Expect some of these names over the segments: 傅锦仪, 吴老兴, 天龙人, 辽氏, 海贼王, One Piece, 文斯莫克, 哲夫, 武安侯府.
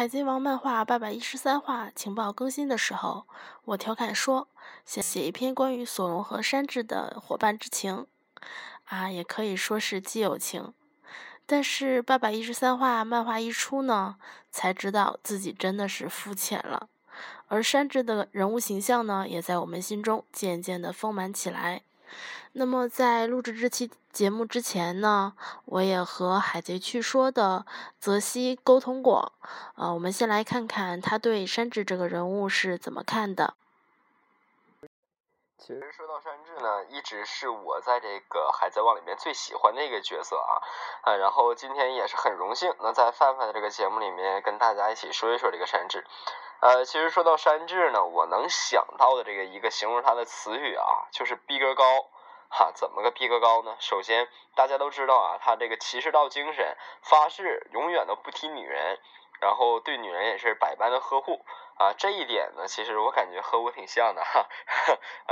海贼王漫画813话情报更新的时候，我调侃说想写一篇关于索隆和山治的伙伴之情，也可以说是基友情。但是813话漫画一出呢，才知道自己真的是肤浅了。而山治的人物形象呢，也在我们心中渐渐的丰满起来。那么在录制这期节目之前呢，我也和海贼去说的泽西沟通过，我们先来看看他对山治这个人物是怎么看的。其实说到山治呢，一直是我在这个海贼王里面最喜欢的一个角色啊，然后今天也是很荣幸能在范范的这个节目里面跟大家一起说一说这个山治。其实说到山治呢，我能想到的这个一个形容他的词语啊，就是逼格高哈。怎么个逼格高呢？首先大家都知道啊，他这个骑士道精神，发誓永远都不提女人，然后对女人也是百般的呵护。这一点呢，其实我感觉和我挺像的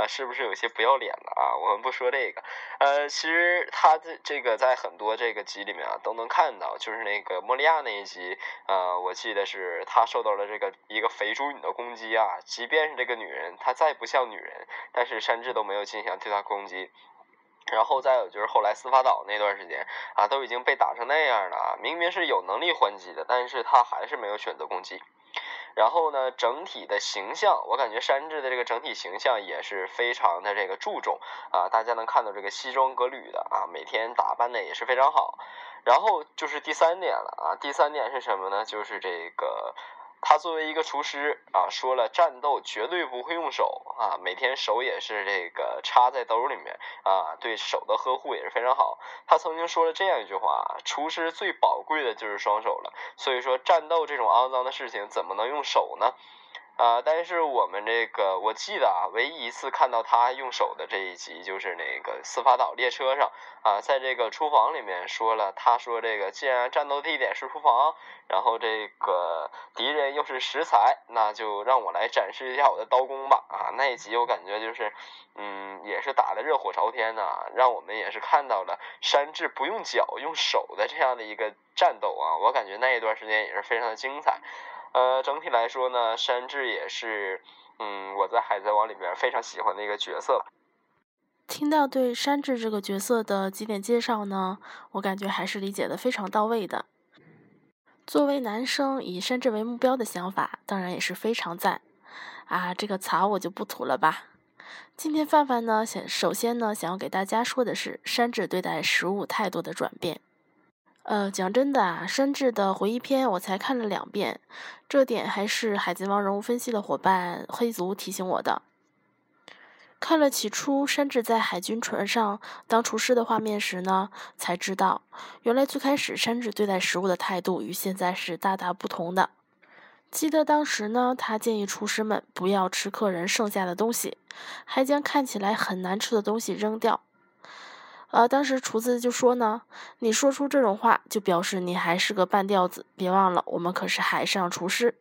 是不是有些不要脸了啊？我们不说这个，其实他这个在很多这个集里面啊都能看到，就是那个莫利亚那一集，我记得是他受到了这个一个肥猪女的攻击啊，即便是这个女人她再不像女人，但是山治都没有进行对她攻击。然后再有就是后来司法岛那段时间啊，都已经被打成那样了，明明是有能力还击的，但是他还是没有选择攻击。然后呢，整体的形象，我感觉山治的这个整体形象也是非常的这个注重啊，大家能看到这个西装革履的啊，每天打扮的也是非常好。然后就是第三点了啊，第三点是什么呢？就是这个他作为一个厨师啊，说了战斗绝对不会用手啊，每天手也是这个插在兜里面啊，对手的呵护也是非常好。他曾经说了这样一句话，厨师最宝贵的就是双手了，所以说战斗这种肮脏的事情怎么能用手呢？但是我们这个我记得啊，唯一一次看到他用手的这一集就是那个司法岛列车上啊，在这个厨房里面说了，他说这个既然战斗地点是厨房，然后这个敌人又是食材，那就让我来展示一下我的刀工吧啊！那一集我感觉就是也是打得热火朝天啊，让我们也是看到了山治不用脚用手的这样的一个战斗啊，我感觉那一段时间也是非常的精彩。整体来说呢，山治也是，我在海贼王里面非常喜欢的一个角色。听到对山治这个角色的几点介绍呢，我感觉还是理解的非常到位的。作为男生以山治为目标的想法，当然也是非常赞啊。这个槽我就不吐了吧。今天范范呢，首先想要给大家说的是山治对待食物态度的转变。讲真的啊，山治的回忆篇我才看了2遍，这点还是海贼王人物分析的伙伴黑族提醒我的。看了起初山治在海军船上当厨师的画面时呢，才知道原来最开始山治对待食物的态度与现在是大大不同的。记得当时呢，他建议厨师们不要吃客人剩下的东西，还将看起来很难吃的东西扔掉。当时厨子就说呢，你说出这种话就表示你还是个半吊子，别忘了我们可是海上厨师，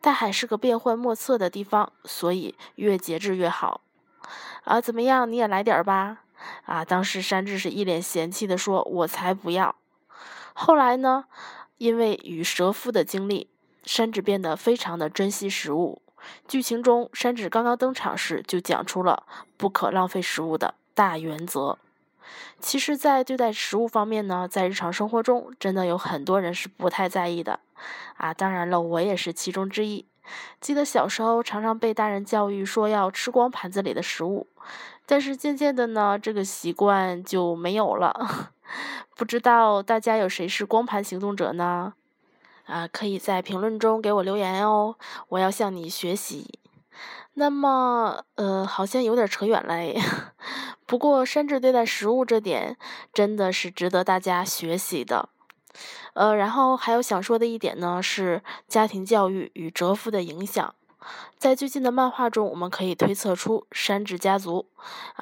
大海是个变幻莫测的地方，所以越节制越好。怎么样，你也来点吧。当时山治是一脸嫌弃的说，我才不要。后来呢，因为与蛇夫的经历，山治变得非常的珍惜食物。剧情中山治刚刚登场时就讲出了不可浪费食物的大原则。其实在对待食物方面呢，在日常生活中真的有很多人是不太在意的当然了，我也是其中之一。记得小时候常常被大人教育说要吃光盘子里的食物，但是渐渐的呢，这个习惯就没有了不知道大家有谁是光盘行动者呢？可以在评论中给我留言哦，我要向你学习。那么好像有点扯远了不过山治对待食物这点真的是值得大家学习的。然后还有想说的一点呢，是家庭教育与哲夫的影响。在最近的漫画中，我们可以推测出山治家族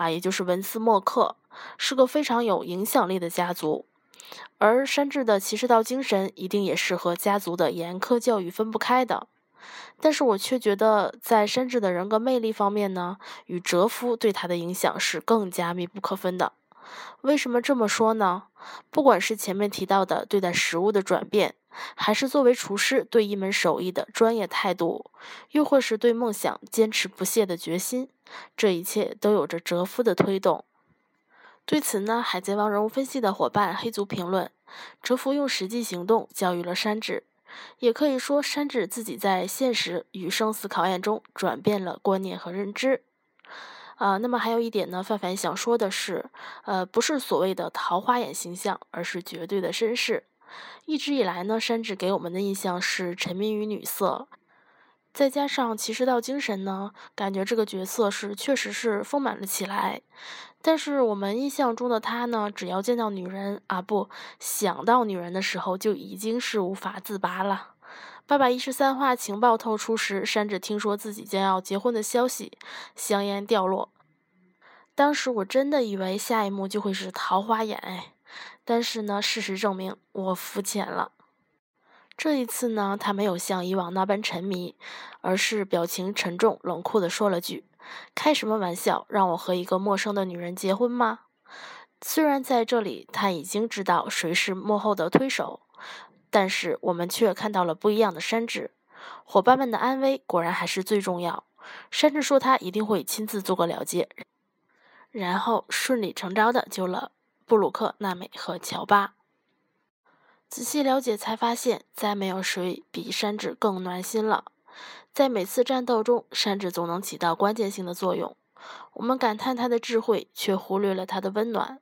也就是文斯莫克是个非常有影响力的家族，而山治的骑士道精神一定也是和家族的严苛教育分不开的。但是我却觉得在山治的人格魅力方面呢，与哲夫对他的影响是更加密不可分的。为什么这么说呢？不管是前面提到的对待食物的转变，还是作为厨师对一门手艺的专业态度，又或是对梦想坚持不懈的决心，这一切都有着哲夫的推动。对此呢，海贼王人物分析的伙伴黑族评论，哲夫用实际行动教育了山治，也可以说山治自己在现实与生死考验中转变了观念和认知。那么还有一点呢，范范想说的是，不是所谓的桃花眼形象，而是绝对的绅士。一直以来呢，山治给我们的印象是沉迷于女色，再加上骑士道精神呢，感觉这个角色是确实是丰满了起来。但是我们印象中的他呢，只要见到女人想到女人的时候，就已经是无法自拔了。813话情报透出时，山治听说自己将要结婚的消息，香烟掉落。当时我真的以为下一幕就会是桃花眼，但是呢，事实证明我肤浅了。这一次呢，他没有像以往那般沉迷，而是表情沉重冷酷地说了句：“开什么玩笑，让我和一个陌生的女人结婚吗？”虽然在这里他已经知道谁是幕后的推手，但是我们却看到了不一样的山治。伙伴们的安危果然还是最重要。山治说他一定会亲自做个了结，然后顺理成章的救了布鲁克、娜美和乔巴。仔细了解才发现，再没有谁比山治更暖心了。在每次战斗中，山治总能起到关键性的作用。我们感叹他的智慧，却忽略了他的温暖。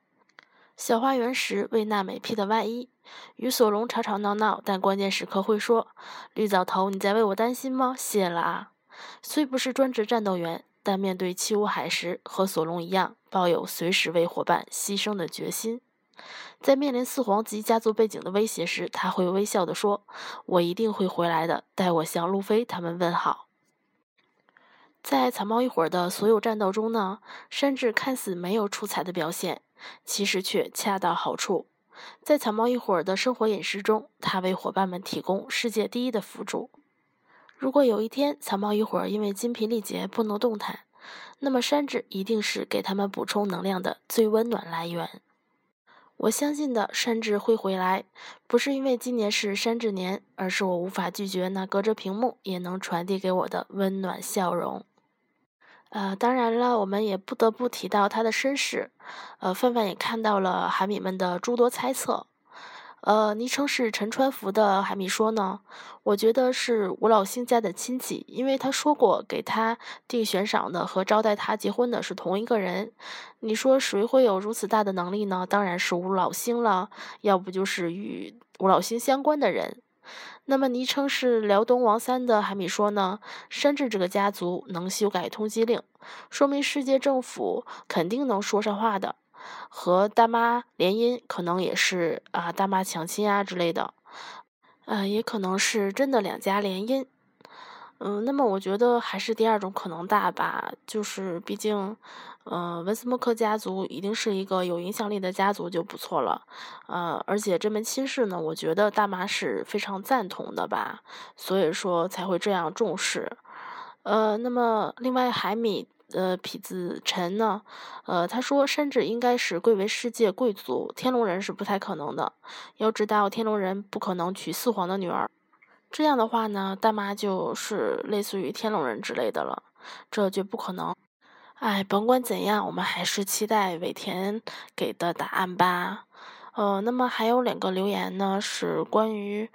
小花园时为娜美披的外衣，与索隆吵吵闹闹，但关键时刻会说：“绿藻头，你在为我担心吗？谢了啊。”虽不是专职战斗员，但面对七武海时，和索隆一样，抱有随时为伙伴牺牲的决心。在面临四皇及家族背景的威胁时，他会微笑地说：“我一定会回来的，代我向路飞他们问好。”在草帽一伙的所有战斗中呢，山治看似没有出彩的表现，其实却恰到好处。在草帽一伙的生活饮食中，他为伙伴们提供世界第一的辅助。如果有一天草帽一伙因为筋疲力竭不能动弹，那么山治一定是给他们补充能量的最温暖来源。我相信的，山治会回来，不是因为今年是山治年，而是我无法拒绝那隔着屏幕也能传递给我的温暖笑容。当然了，我们也不得不提到他的身世。范范也看到了海米们的诸多猜测。昵称是陈川福的海米说呢，我觉得是吴老兴家的亲戚，因为他说过给他定悬赏的和招待他结婚的是同一个人。你说谁会有如此大的能力呢？当然是吴老兴了，要不就是与吴老兴相关的人。那么昵称是辽东王三的海米说呢，山治这个家族能修改通缉令，说明世界政府肯定能说上话的。和大妈联姻可能也是大妈强亲啊之类的，也可能是真的两家联姻。那么我觉得还是第二种可能大吧，就是毕竟，文斯莫克家族一定是一个有影响力的家族就不错了，而且这门亲事呢，我觉得大妈是非常赞同的吧，所以说才会这样重视。那么另外海米。痞子陈呢？他说山治应该是贵为世界贵族，天龙人是不太可能的。要知道天龙人不可能娶四皇的女儿，这样的话呢，大妈就是类似于天龙人之类的了，这绝不可能。甭管怎样，我们还是期待尾田给的答案吧。那么还有两个留言呢，是关于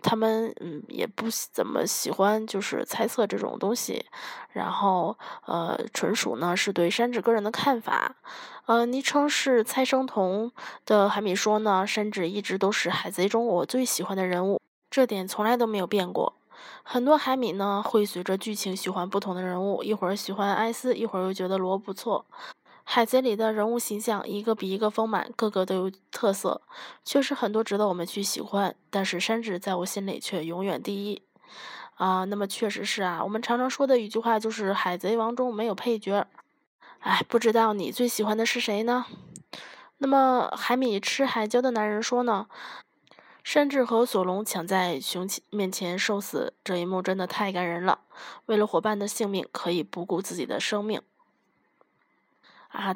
他们也不怎么喜欢就是猜测这种东西，然后纯属呢是对山治个人的看法。昵称是蔡生童的海米说呢，山治一直都是海贼中我最喜欢的人物，这点从来都没有变过。很多海米呢会随着剧情喜欢不同的人物，一会儿喜欢艾斯，一会儿又觉得罗不错。海贼里的人物形象一个比一个丰满，个个都有特色，确实很多值得我们去喜欢，但是山治在我心里却永远第一。那么确实是我们常常说的一句话就是海贼王中没有配角。不知道你最喜欢的是谁呢？那么海米吃海椒的男人说呢，山治和索隆抢在熊面前受死，这一幕真的太感人了，为了伙伴的性命可以不顾自己的生命。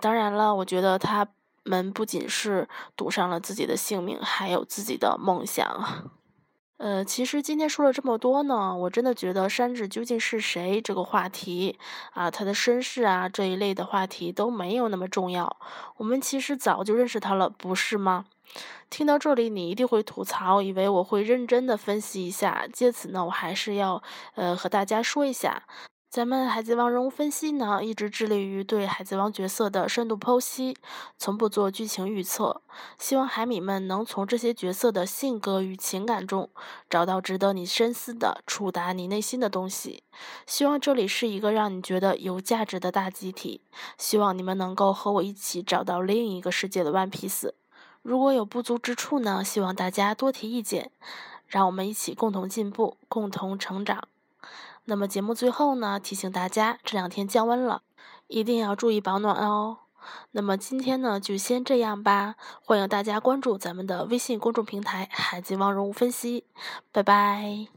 当然了，我觉得他们不仅是赌上了自己的性命，还有自己的梦想。其实今天说了这么多呢，我真的觉得山治究竟是谁这个话题啊，他的身世啊这一类的话题都没有那么重要，我们其实早就认识他了，不是吗？听到这里你一定会吐槽，以为我会认真的分析一下。借此呢，我还是要和大家说一下，咱们海贼王人物分析呢，一直致力于对海贼王角色的深度剖析，从不做剧情预测，希望海迷们能从这些角色的性格与情感中找到值得你深思的、触达你内心的东西。希望这里是一个让你觉得有价值的大集体，希望你们能够和我一起找到另一个世界的 One Piece。 如果有不足之处呢，希望大家多提意见，让我们一起共同进步，共同成长。那么节目最后呢，提醒大家这两天降温了，一定要注意保暖哦。那么今天呢就先这样吧，欢迎大家关注咱们的微信公众平台海贼王人物分析，拜拜。